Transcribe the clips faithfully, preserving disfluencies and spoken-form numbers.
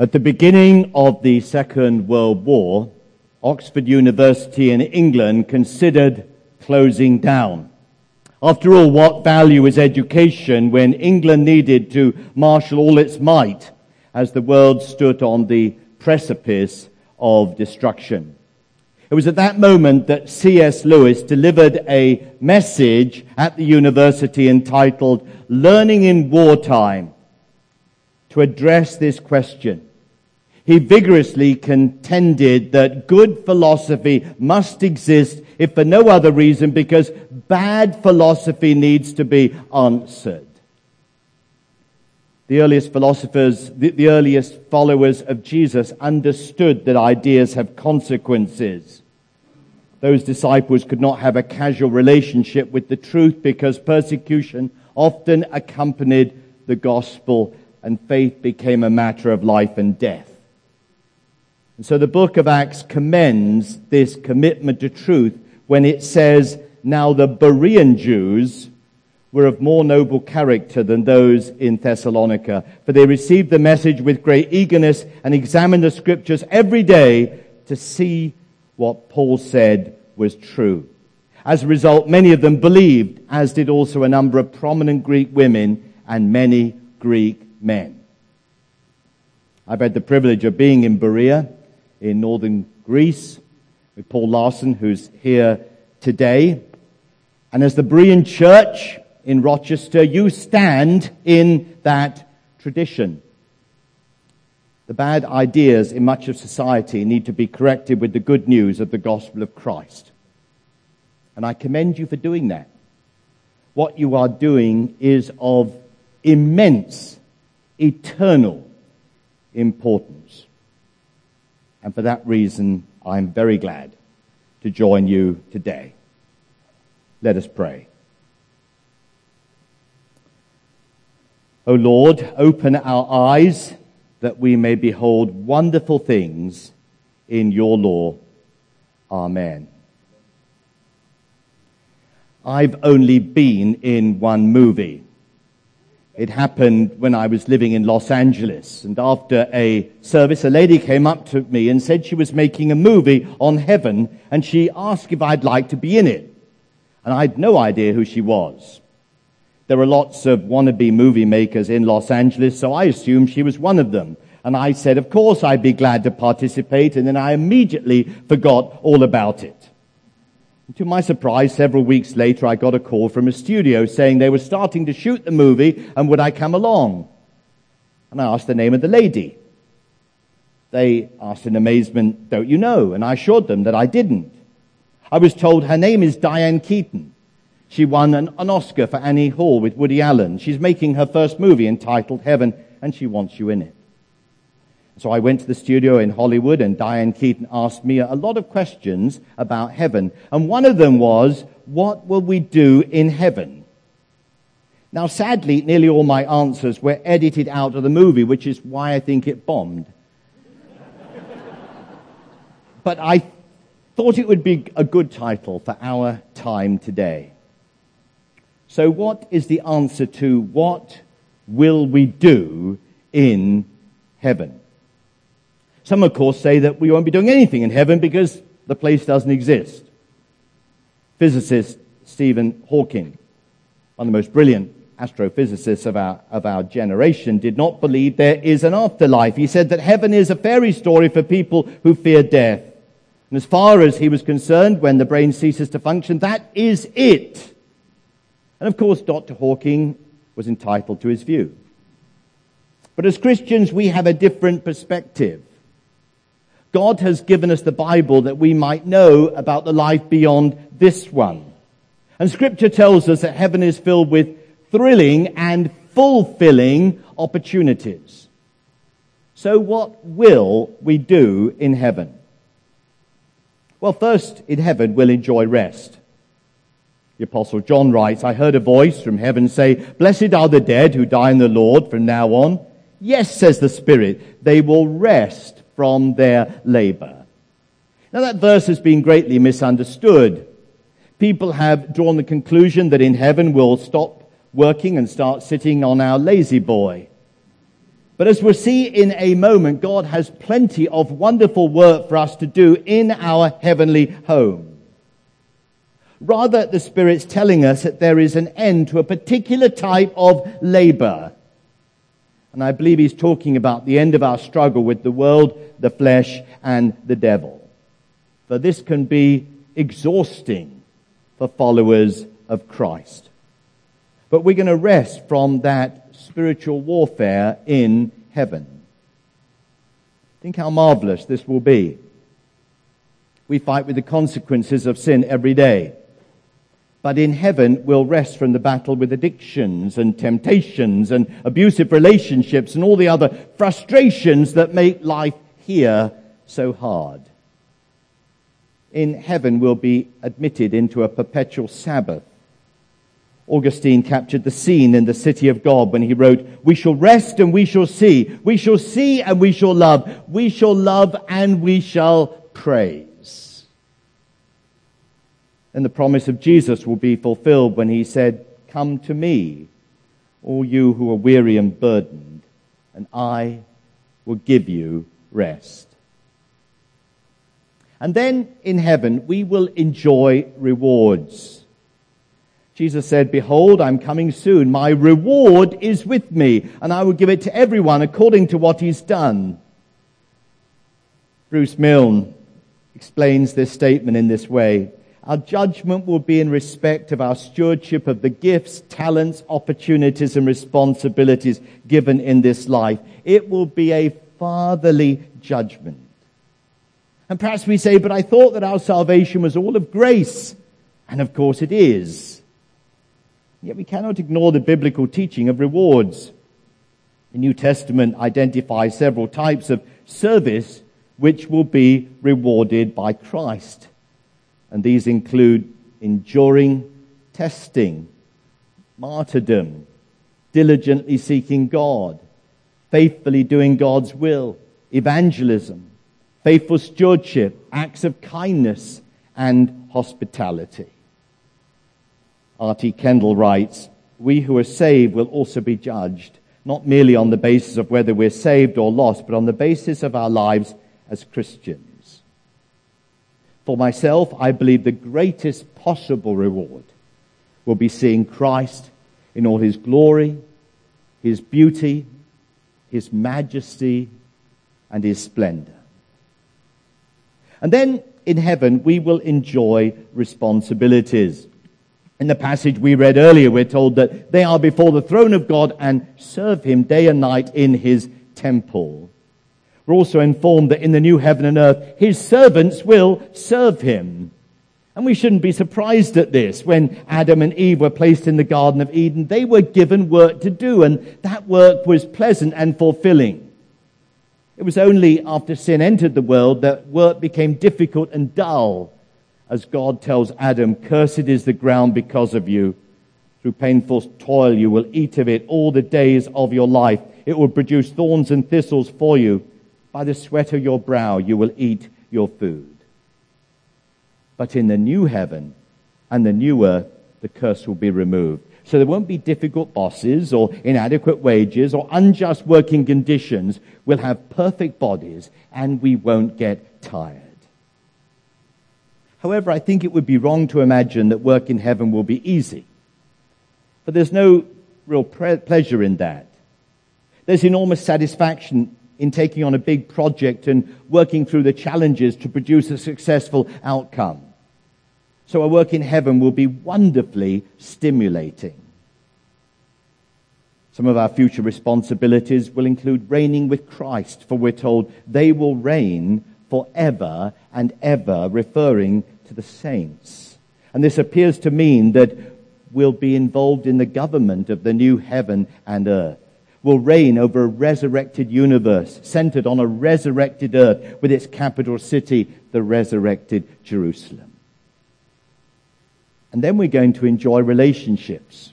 At the beginning of the Second World War, Oxford University in England considered closing down. After all, what value is education when England needed to marshal all its might as the world stood on the precipice of destruction? It was at that moment that C S Lewis delivered a message at the university entitled Learning in Wartime to address this question. He vigorously contended that good philosophy must exist, if for no other reason, because bad philosophy needs to be answered. The earliest philosophers, the, the earliest followers of Jesus understood that ideas have consequences. Those disciples could not have a casual relationship with the truth because persecution often accompanied the gospel and faith became a matter of life and death. And so the book of Acts commends this commitment to truth when it says, "Now the Berean Jews were of more noble character than those in Thessalonica, for they received the message with great eagerness and examined the Scriptures every day to see what Paul said was true. As a result, many of them believed, as did also a number of prominent Greek women and many Greek men." I've had the privilege of being in Berea, in northern Greece, with Paul Larson, who's here today. And as the Berean church in Rochester, you stand in that tradition. The bad ideas in much of society need to be corrected with the good news of the gospel of Christ. And I commend you for doing that. What you are doing is of immense, eternal importance. And for that reason, I'm very glad to join you today. Let us pray. O Lord, open our eyes that we may behold wonderful things in your law. Amen. I've only been in one movie. It happened when I was living in Los Angeles, and after a service, a lady came up to me and said she was making a movie on heaven, and she asked if I'd like to be in it. And I had no idea who she was. There were lots of wannabe movie makers in Los Angeles, so I assumed she was one of them. And I said, of course, I'd be glad to participate, and then I immediately forgot all about it. To my surprise, several weeks later, I got a call from a studio saying they were starting to shoot the movie and would I come along? And I asked the name of the lady. They asked in amazement, "Don't you know?" And I assured them that I didn't. I was told her name is Diane Keaton. She won an, an Oscar for Annie Hall with Woody Allen. She's making her first movie entitled Heaven, and she wants you in it. So I went to the studio in Hollywood, and Diane Keaton asked me a lot of questions about heaven. And one of them was, what will we do in heaven? Now, sadly, nearly all my answers were edited out of the movie, which is why I think it bombed. But I thought it would be a good title for our time today. So what is the answer to what will we do in heaven? Some, of course, say that we won't be doing anything in heaven because the place doesn't exist. Physicist Stephen Hawking, one of the most brilliant astrophysicists of our, of our generation, did not believe there is an afterlife. He said that heaven is a fairy story for people who fear death. And as far as he was concerned, when the brain ceases to function, that is it. And, of course, Doctor Hawking was entitled to his view. But as Christians, we have a different perspective. God has given us the Bible that we might know about the life beyond this one. And Scripture tells us that heaven is filled with thrilling and fulfilling opportunities. So what will we do in heaven? Well, first, in heaven, we'll enjoy rest. The Apostle John writes, "I heard a voice from heaven say, 'Blessed are the dead who die in the Lord from now on.' Yes, says the Spirit, they will rest from their labor." Now that verse has been greatly misunderstood. People have drawn the conclusion that in heaven we'll stop working and start sitting on our lazy boy. But as we'll see in a moment, God has plenty of wonderful work for us to do in our heavenly home. Rather, the Spirit's telling us that there is an end to a particular type of labor. And I believe he's talking about the end of our struggle with the world, the flesh, and the devil. For this can be exhausting for followers of Christ. But we're going to rest from that spiritual warfare in heaven. Think how marvelous this will be. We fight with the consequences of sin every day. But in heaven, we'll rest from the battle with addictions and temptations and abusive relationships and all the other frustrations that make life here so hard. In heaven, we'll be admitted into a perpetual Sabbath. Augustine captured the scene in the City of God when he wrote, "We shall rest and we shall see. We shall see and we shall love. We shall love and we shall praise." And the promise of Jesus will be fulfilled when he said, "Come to me, all you who are weary and burdened, and I will give you rest." And then in heaven we will enjoy rewards. Jesus said, "Behold, I'm coming soon. My reward is with me, and I will give it to everyone according to what he's done." Bruce Milne explains this statement in this way. "Our judgment will be in respect of our stewardship of the gifts, talents, opportunities, and responsibilities given in this life. It will be a fatherly judgment." And perhaps we say, "But I thought that our salvation was all of grace." And of course it is. Yet we cannot ignore the biblical teaching of rewards. The New Testament identifies several types of service which will be rewarded by Christ. And these include enduring testing, martyrdom, diligently seeking God, faithfully doing God's will, evangelism, faithful stewardship, acts of kindness, and hospitality. R T Kendall writes, "We who are saved will also be judged, not merely on the basis of whether we're saved or lost, but on the basis of our lives as Christians. For myself, I believe the greatest possible reward will be seeing Christ in all his glory, his beauty, his majesty, and his splendor." And then in heaven, we will enjoy responsibilities. In the passage we read earlier, we're told that they are before the throne of God and serve him day and night in his temple. We're also informed that in the new heaven and earth, his servants will serve him. And we shouldn't be surprised at this. When Adam and Eve were placed in the Garden of Eden, they were given work to do, and that work was pleasant and fulfilling. It was only after sin entered the world that work became difficult and dull. As God tells Adam, "Cursed is the ground because of you. Through painful toil you will eat of it all the days of your life. It will produce thorns and thistles for you. By the sweat of your brow you will eat your food." But in the new heaven and the new earth, the curse will be removed. So there won't be difficult bosses or inadequate wages or unjust working conditions. We'll have perfect bodies and we won't get tired. However, I think it would be wrong to imagine that work in heaven will be easy. But there's no real pre- pleasure in that. There's enormous satisfaction in taking on a big project and working through the challenges to produce a successful outcome. So our work in heaven will be wonderfully stimulating. Some of our future responsibilities will include reigning with Christ, for we're told they will reign forever and ever, referring to the saints. And this appears to mean that we'll be involved in the government of the new heaven and earth. Will reign over a resurrected universe centered on a resurrected earth with its capital city, the resurrected Jerusalem. And then we're going to enjoy relationships.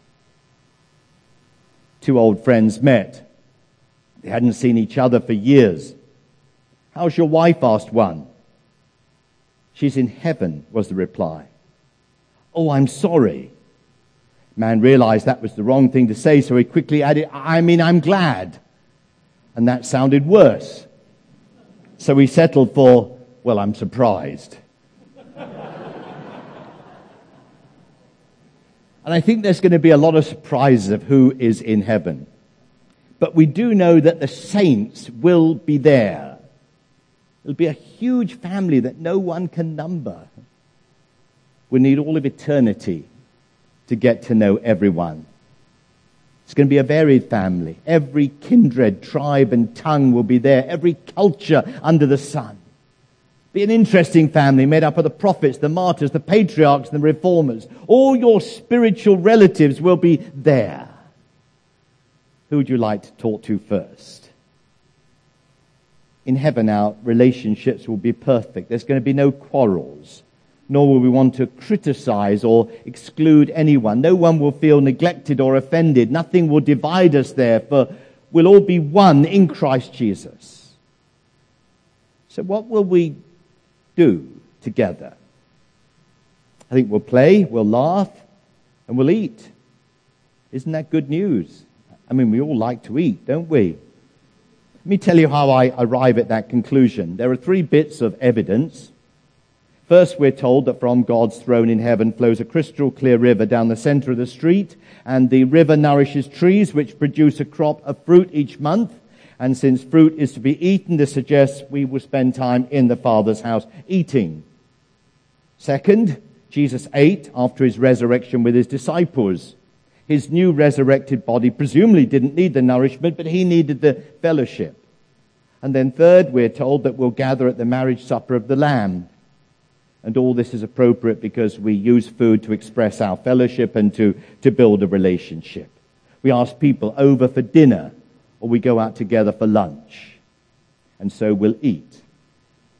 Two old friends met. They hadn't seen each other for years. "How's your wife?" asked one. "She's in heaven," was the reply. "Oh, I'm sorry." Man realized that was the wrong thing to say, so he quickly added, "I mean, I'm glad." and that sounded worse. So we settled for, well, I'm surprised. And I think there's going to be a lot of surprises of who is in heaven. But we do know that the saints will be there. It'll be a huge family that no one can number. We need all of eternity to get to know everyone. It's going to be a varied family. Every kindred, tribe, and tongue will be there. Every culture under the sun. Be an interesting family made up of the prophets, the martyrs, the patriarchs, and the reformers. All your spiritual relatives will be there. Who would you like to talk to first? In heaven, our relationships will be perfect. There's going to be no quarrels. Nor will we want to criticize or exclude anyone. No one will feel neglected or offended. Nothing will divide us there, for we'll all be one in Christ Jesus. So what will we do together? I think we'll play, we'll laugh, and we'll eat. Isn't that good news? I mean, we all like to eat, don't we? Let me tell you how I arrive at that conclusion. There are three bits of evidence. First, we're told that from God's throne in heaven flows a crystal clear river down the center of the street, and the river nourishes trees which produce a crop of fruit each month. And since fruit is to be eaten, this suggests we will spend time in the Father's house eating. Second, Jesus ate after his resurrection with his disciples. His new resurrected body presumably didn't need the nourishment, but he needed the fellowship. And then third, we're told that we'll gather at the marriage supper of the Lamb. And all this is appropriate because we use food to express our fellowship and to, to build a relationship. We ask people over for dinner, or we go out together for lunch. And so we'll eat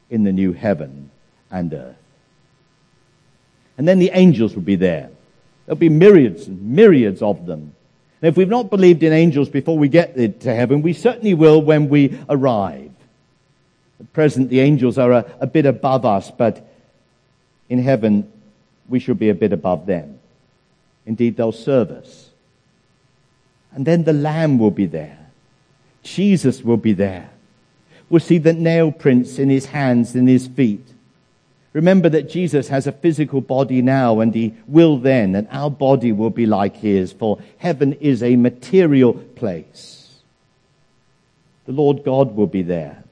in the new heaven and earth. And then the angels will be there. There'll be myriads and myriads of them. And if we've not believed in angels before we get to heaven, we certainly will when we arrive. At present, the angels are a, a bit above us, but in heaven, we shall be a bit above them. Indeed, they'll serve us. And then the Lamb will be there. Jesus will be there. We'll see the nail prints in his hands and his feet. Remember that Jesus has a physical body now, and he will then, and our body will be like his, for heaven is a material place. The Lord God will be there.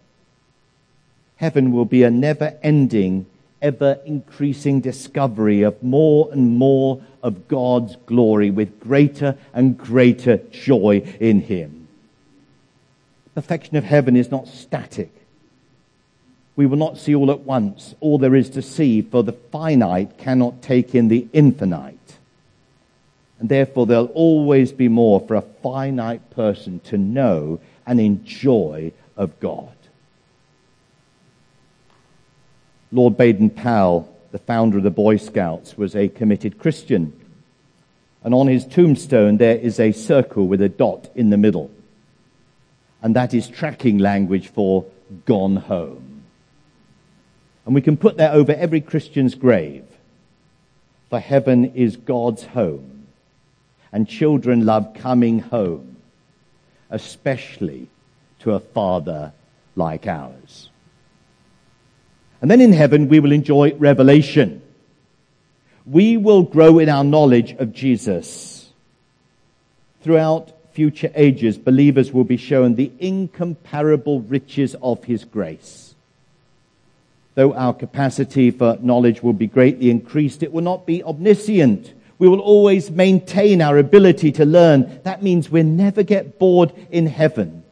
Heaven will be a never-ending, ever-increasing discovery of more and more of God's glory with greater and greater joy in him. The perfection of heaven is not static. We will not see all at once all there is to see, for the finite cannot take in the infinite. And therefore there'll always be more for a finite person to know and enjoy of God. Lord Baden-Powell, the founder of the Boy Scouts, was a committed Christian. And on his tombstone there is a circle with a dot in the middle. And that is tracking language for gone home. And we can put that over every Christian's grave. For heaven is God's home. And children love coming home, especially to a father like ours. And then in heaven, we will enjoy revelation. We will grow in our knowledge of Jesus. Throughout future ages, believers will be shown the incomparable riches of his grace. Though our capacity for knowledge will be greatly increased, it will not be omniscient. We will always maintain our ability to learn. That means we'll never get bored in heaven.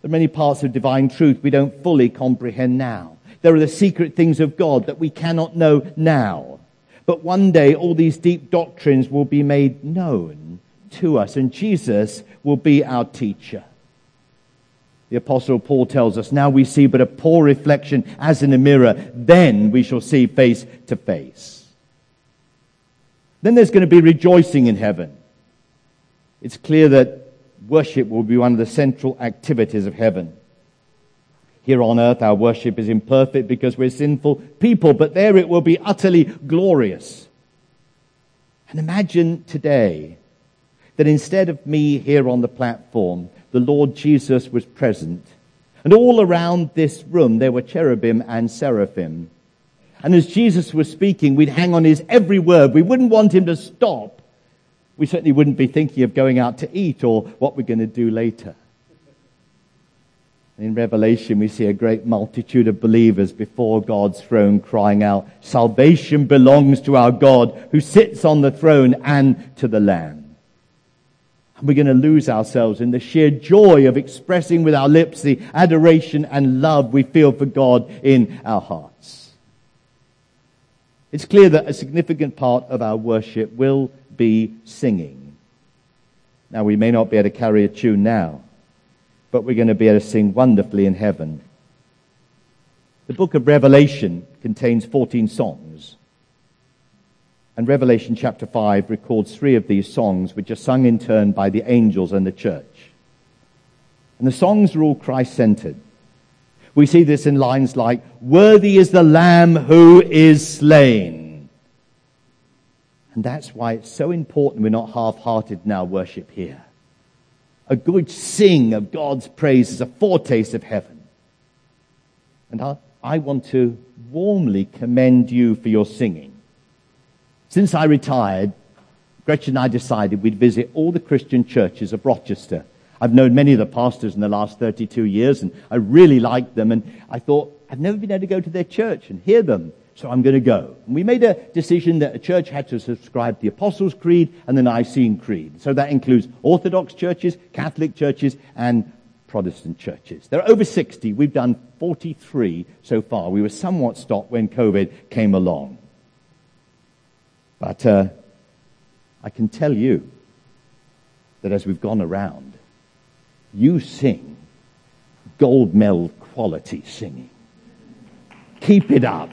There are many parts of divine truth we don't fully comprehend now. There are the secret things of God that we cannot know now. But one day all these deep doctrines will be made known to us, and Jesus will be our teacher. The Apostle Paul tells us, now we see but a poor reflection as in a mirror, then we shall see face to face. Then there's going to be rejoicing in heaven. It's clear that worship will be one of the central activities of heaven. Here on earth, our worship is imperfect because we're sinful people, but there it will be utterly glorious. And imagine today that instead of me here on the platform, the Lord Jesus was present. And all around this room, there were cherubim and seraphim. And as Jesus was speaking, we'd hang on his every word. We wouldn't want him to stop. We certainly wouldn't be thinking of going out to eat or what we're going to do later. And in Revelation, we see a great multitude of believers before God's throne crying out, "Salvation belongs to our God who sits on the throne and to the Lamb." We're going to lose ourselves in the sheer joy of expressing with our lips the adoration and love we feel for God in our hearts. It's clear that a significant part of our worship will be singing. Now, we may not be able to carry a tune now, but we're going to be able to sing wonderfully in heaven. The book of Revelation contains fourteen songs. And Revelation chapter five records three of these songs, which are sung in turn by the angels and the church. And the songs are all Christ-centered. We see this in lines like, "Worthy is the Lamb who is slain." And that's why it's so important we're not half-hearted in our worship here. A good sing of God's praise is a foretaste of heaven. And I, I want to warmly commend you for your singing. Since I retired, Gretchen and I decided we'd visit all the Christian churches of Rochester. I've known many of the pastors in the last thirty-two years, and I really liked them. And I thought, I've never been able to go to their church and hear them, so I'm going to go. And we made a decision that a church had to subscribe to the Apostles' Creed and the Nicene Creed. So that includes Orthodox churches, Catholic churches, and Protestant churches. There are over sixty. We've done forty-three so far. We were somewhat stopped when COVID came along. But uh, I can tell you that as we've gone around, you sing gold medal quality singing. Keep it up.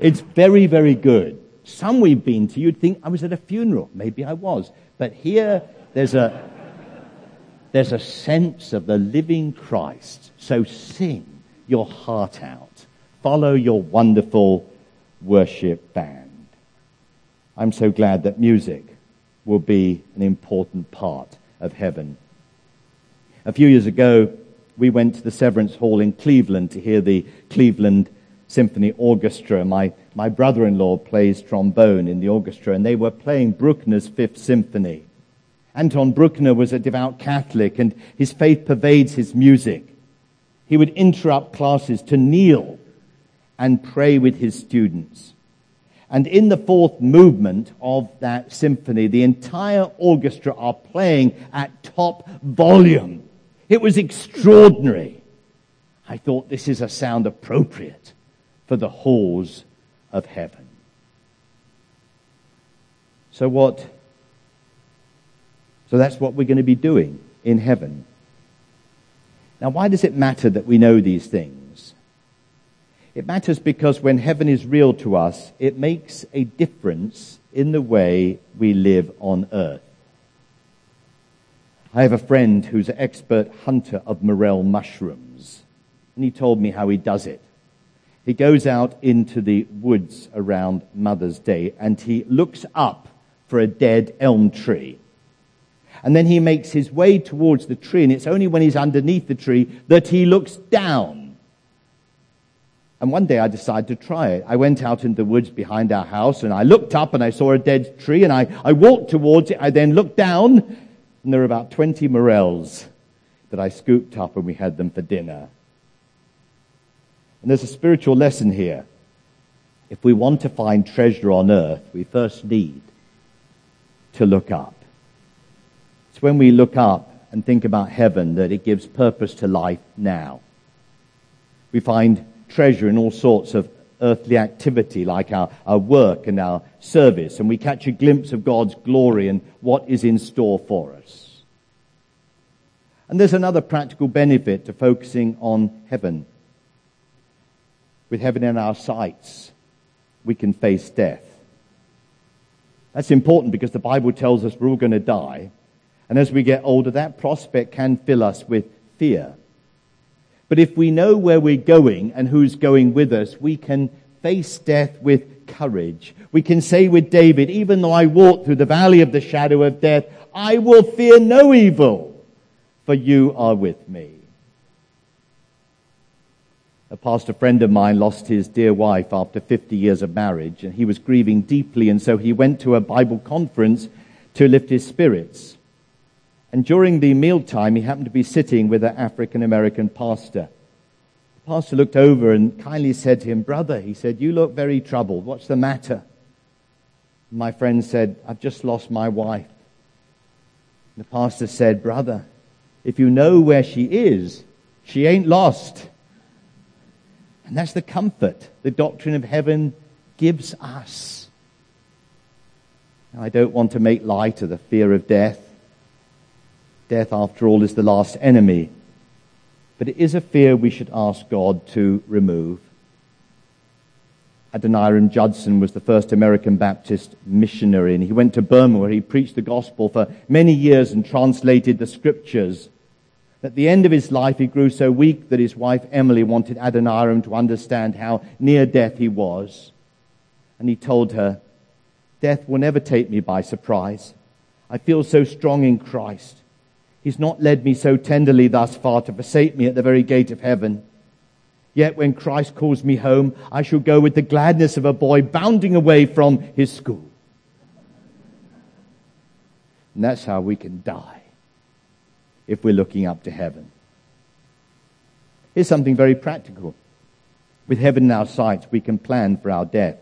It's very, very good. Some we've been to, you'd think I was at a funeral. Maybe I was. But here, there's a, there's a sense of the living Christ. So sing your heart out. Follow your wonderful worship band. I'm so glad that music will be an important part of heaven. A few years ago, we went to the Severance Hall in Cleveland to hear the Cleveland Symphony Orchestra. My, my brother-in-law plays trombone in the orchestra, and they were playing Bruckner's Fifth Symphony. Anton Bruckner was a devout Catholic, and his faith pervades his music. He would interrupt classes to kneel and pray with his students. And in the fourth movement of that symphony, the entire orchestra are playing at top volume. It was extraordinary. I thought, this is a sound appropriate for the halls of heaven. So what? So that's what we're going to be doing in heaven. Now, why does it matter that we know these things? It matters because when heaven is real to us, it makes a difference in the way we live on earth. I have a friend who's an expert hunter of morel mushrooms, and he told me how he does it. He goes out into the woods around Mother's Day, and he looks up for a dead elm tree. And then he makes his way towards the tree, and it's only when he's underneath the tree that he looks down. And one day I decided to try it. I went out into the woods behind our house, and I looked up and I saw a dead tree, and I, I walked towards it. I then looked down, and there were about twenty morels that I scooped up, and we had them for dinner. And there's a spiritual lesson here. If we want to find treasure on earth, we first need to look up. It's when we look up and think about heaven that it gives purpose to life now. We find treasure in all sorts of earthly activity, like our, our work and our service, and we catch a glimpse of God's glory and what is in store for us. And there's another practical benefit to focusing on heaven. With heaven in our sights, we can face death. That's important because the Bible tells us we're all going to die, and as we get older, that prospect can fill us with fear. But if we know where we're going and who's going with us, we can face death with courage. We can say with David, even though I walk through the valley of the shadow of death, I will fear no evil, for you are with me. A pastor friend of mine lost his dear wife after fifty years of marriage, and he was grieving deeply, and so he went to a Bible conference to lift his spirits. And during the mealtime, he happened to be sitting with an African-American pastor. The pastor looked over and kindly said to him, "Brother," he said, "you look very troubled. What's the matter?" My friend said, "I've just lost my wife." The pastor said, "Brother, if you know where she is, she ain't lost." And that's the comfort the doctrine of heaven gives us. Now, I don't want to make light of the fear of death. Death, after all, is the last enemy. But it is a fear we should ask God to remove. Adoniram Judson was the first American Baptist missionary, and he went to Burma, where he preached the gospel for many years and translated the scriptures. At the end of his life, he grew so weak that his wife Emily wanted Adoniram to understand how near death he was. And he told her, "Death will never take me by surprise. I feel so strong in Christ. He's not led me so tenderly thus far to forsake me at the very gate of heaven. Yet when Christ calls me home, I shall go with the gladness of a boy bounding away from his school." And that's how we can die, if we're looking up to heaven. Here's something very practical. With heaven in our sights, we can plan for our death.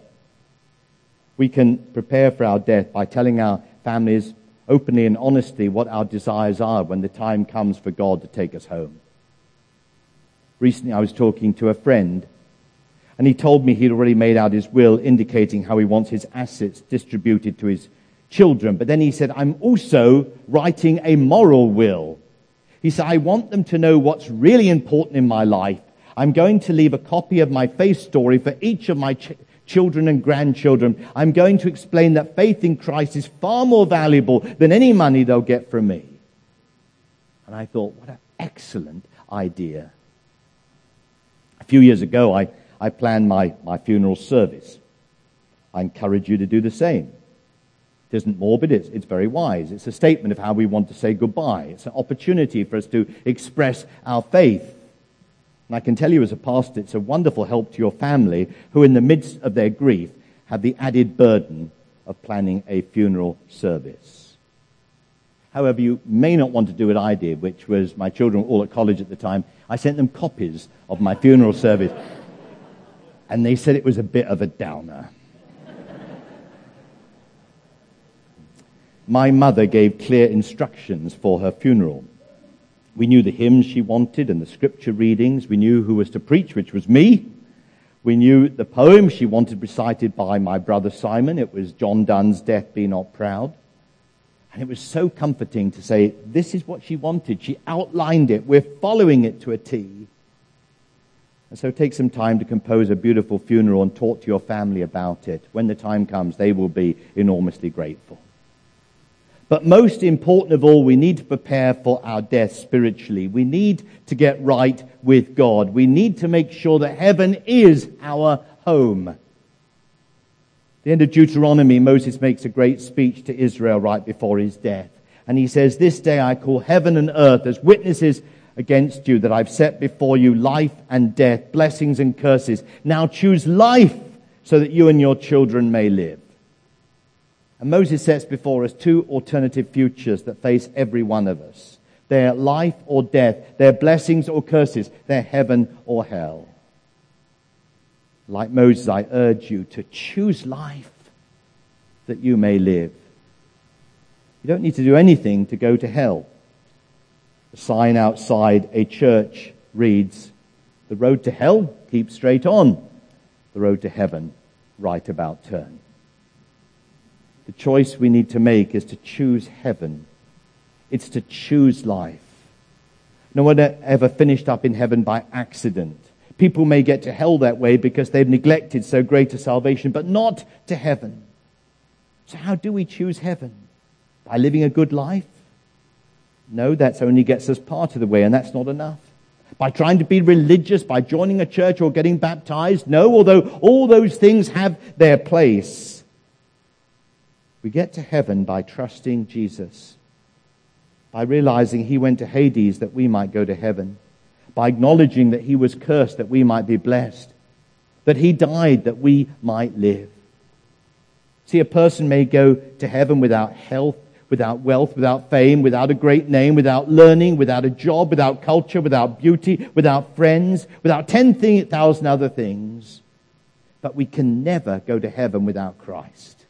We can prepare for our death by telling our families openly and honestly what our desires are when the time comes for God to take us home. Recently I was talking to a friend, and he told me he'd already made out his will indicating how he wants his assets distributed to his children. But then he said, "I'm also writing a moral will." He said, "I want them to know what's really important in my life. I'm going to leave a copy of my faith story for each of my ch- children and grandchildren. I'm going to explain that faith in Christ is far more valuable than any money they'll get from me." And I thought, what an excellent idea. A few years ago, I, I planned my, my funeral service. I encourage you to do the same. It isn't morbid, it's, it's very wise. It's a statement of how we want to say goodbye. It's an opportunity for us to express our faith. And I can tell you as a pastor, it's a wonderful help to your family who in the midst of their grief have the added burden of planning a funeral service. However, you may not want to do what I did, which was my children were all at college at the time. I sent them copies of my funeral service. And they said it was a bit of a downer. My mother gave clear instructions for her funeral. We knew the hymns she wanted and the scripture readings. We knew who was to preach, which was me. We knew the poem she wanted recited by my brother Simon. It was John Donne's Death Be Not Proud. And it was so comforting to say, this is what she wanted. She outlined it. We're following it to a T. And so take some time to compose a beautiful funeral and talk to your family about it. When the time comes, they will be enormously grateful. But most important of all, we need to prepare for our death spiritually. We need to get right with God. We need to make sure that heaven is our home. At the end of Deuteronomy, Moses makes a great speech to Israel right before his death. And he says, "This day I call heaven and earth as witnesses against you that I've set before you life and death, blessings and curses. Now choose life so that you and your children may live." And Moses sets before us two alternative futures that face every one of us. Their life or death, their blessings or curses, their heaven or hell. Like Moses, I urge you to choose life that you may live. You don't need to do anything to go to hell. The sign outside a church reads, "The road to hell, keep straight on. The road to heaven, right about turn." The choice we need to make is to choose heaven. It's to choose life. No one ever finished up in heaven by accident. People may get to hell that way because they've neglected so great a salvation, but not to heaven. So how do we choose heaven? By living a good life? No, that only gets us part of the way, and that's not enough. by trying to be religious, by joining a church or getting baptized. No, although all those things have their place. We get to heaven by trusting Jesus, by realizing he went to Hades that we might go to heaven, by acknowledging that he was cursed that we might be blessed, that he died that we might live. See, a person may go to heaven without health, without wealth, without fame, without a great name, without learning, without a job, without culture, without beauty, without friends, without ten thousand other things. But we can never go to heaven without Christ.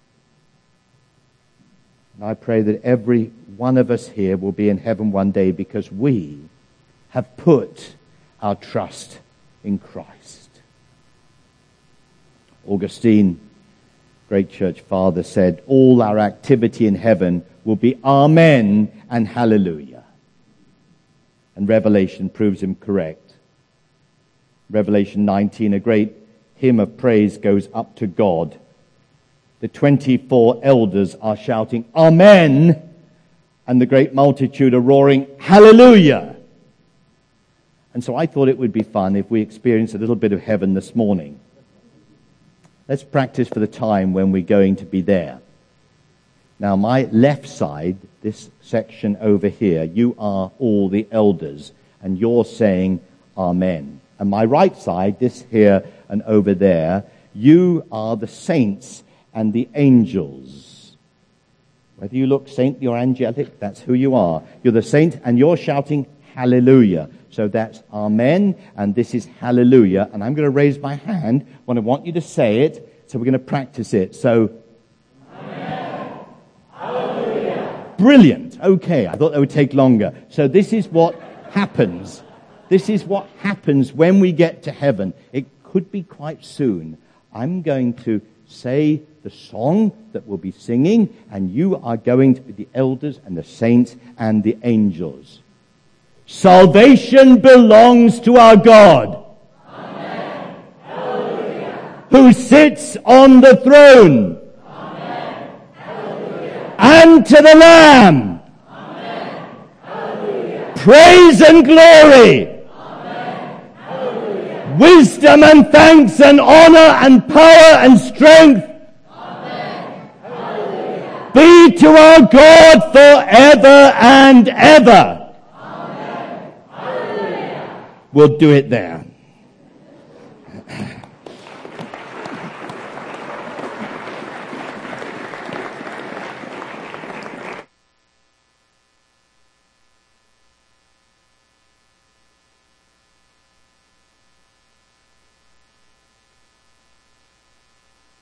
And I pray that every one of us here will be in heaven one day because we have put our trust in Christ. Augustine, great church father, said, all our activity in heaven will be amen and hallelujah. And Revelation proves him correct. Revelation nineteen, a great hymn of praise goes up to God. The twenty-four elders are shouting amen, and the great multitude are roaring hallelujah. And so I thought it would be fun if we experienced a little bit of heaven this morning. Let's practice for the time when we're going to be there. Now, my left side, this section over here, you are all the elders, and you're saying amen. And my right side, this here and over there, you are the saints and the angels. Whether you look saintly or angelic, that's who you are. You're the saint, and you're shouting hallelujah. So that's amen, and this is hallelujah. And I'm going to raise my hand when I want you to say it, so we're going to practice it. So, amen, hallelujah. Brilliant. Okay, I thought that would take longer. So this is what happens. This is what happens when we get to heaven. It could be quite soon. I'm going to say the song that we'll be singing, and you are going to be the elders and the saints and the angels. Salvation belongs to our God, amen, hallelujah, who sits on the throne, amen, hallelujah, and to the Lamb, amen, hallelujah, praise and glory, amen, hallelujah, wisdom and thanks and honor and power and strength, amen, hallelujah, be to our God forever and ever. We'll do it there.